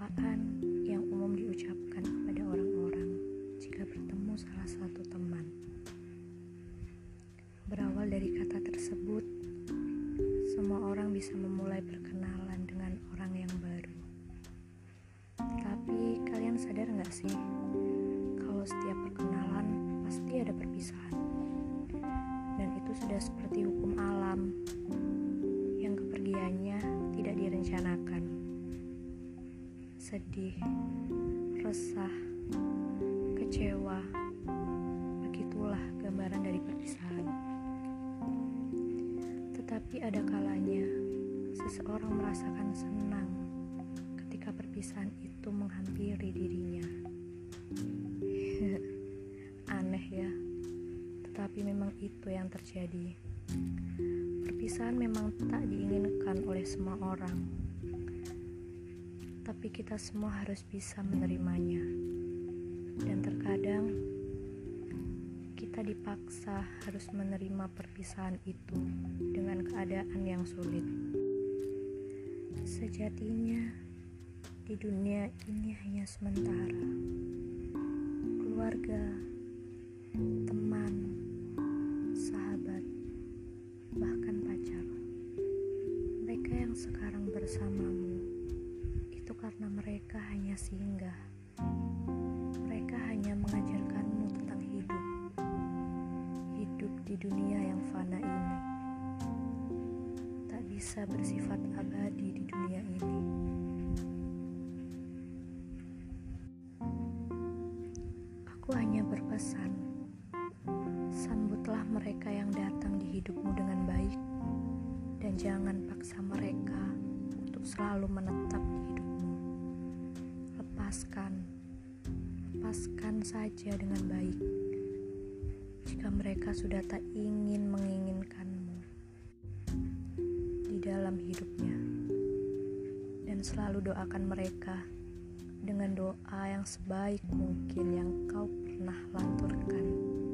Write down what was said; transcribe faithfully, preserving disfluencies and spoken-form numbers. sapaan yang umum diucapkan kepada orang-orang jika bertemu salah satu teman. Berawal dari kata tersebut, semua orang bisa memulai perkenalan dengan orang yang baru. Tapi kalian sadar gak sih, kalau setiap perkenalan pasti ada perpisahan. Dan itu sudah seperti hukum alam, yang kepergiannya tidak direncanakan. Sedih, resah, kecewa, begitulah gambaran dari perpisahan. Tetapi ada kalanya seseorang merasakan senang ketika perpisahan itu menghampiri dirinya. Aneh ya, tetapi memang itu yang terjadi. Perpisahan memang tak diinginkan oleh semua orang, tapi kita semua harus bisa menerimanya. Dan terkadang kita dipaksa harus menerima perpisahan itu dengan keadaan yang sulit. Sejatinya di dunia ini hanya sementara. Keluarga, teman, sahabat, bahkan pacar, mereka yang sekarang bersamamu, itu karena mereka hanya singgah. Mereka hanya mengajarkanmu tentang hidup hidup di dunia yang fana ini. Tak bisa bersifat abadi di dunia ini. Aku hanya berpesan, sambutlah mereka yang datang di hidupmu dengan baik, dan jangan paksa mereka untuk selalu menetap di hidupmu. Lepaskan, lepaskan saja dengan baik jika mereka sudah tak ingin menginginkanmu di dalam hidupnya, dan selalu doakan mereka dengan doa yang sebaik mungkin yang kau pernah lanturkan.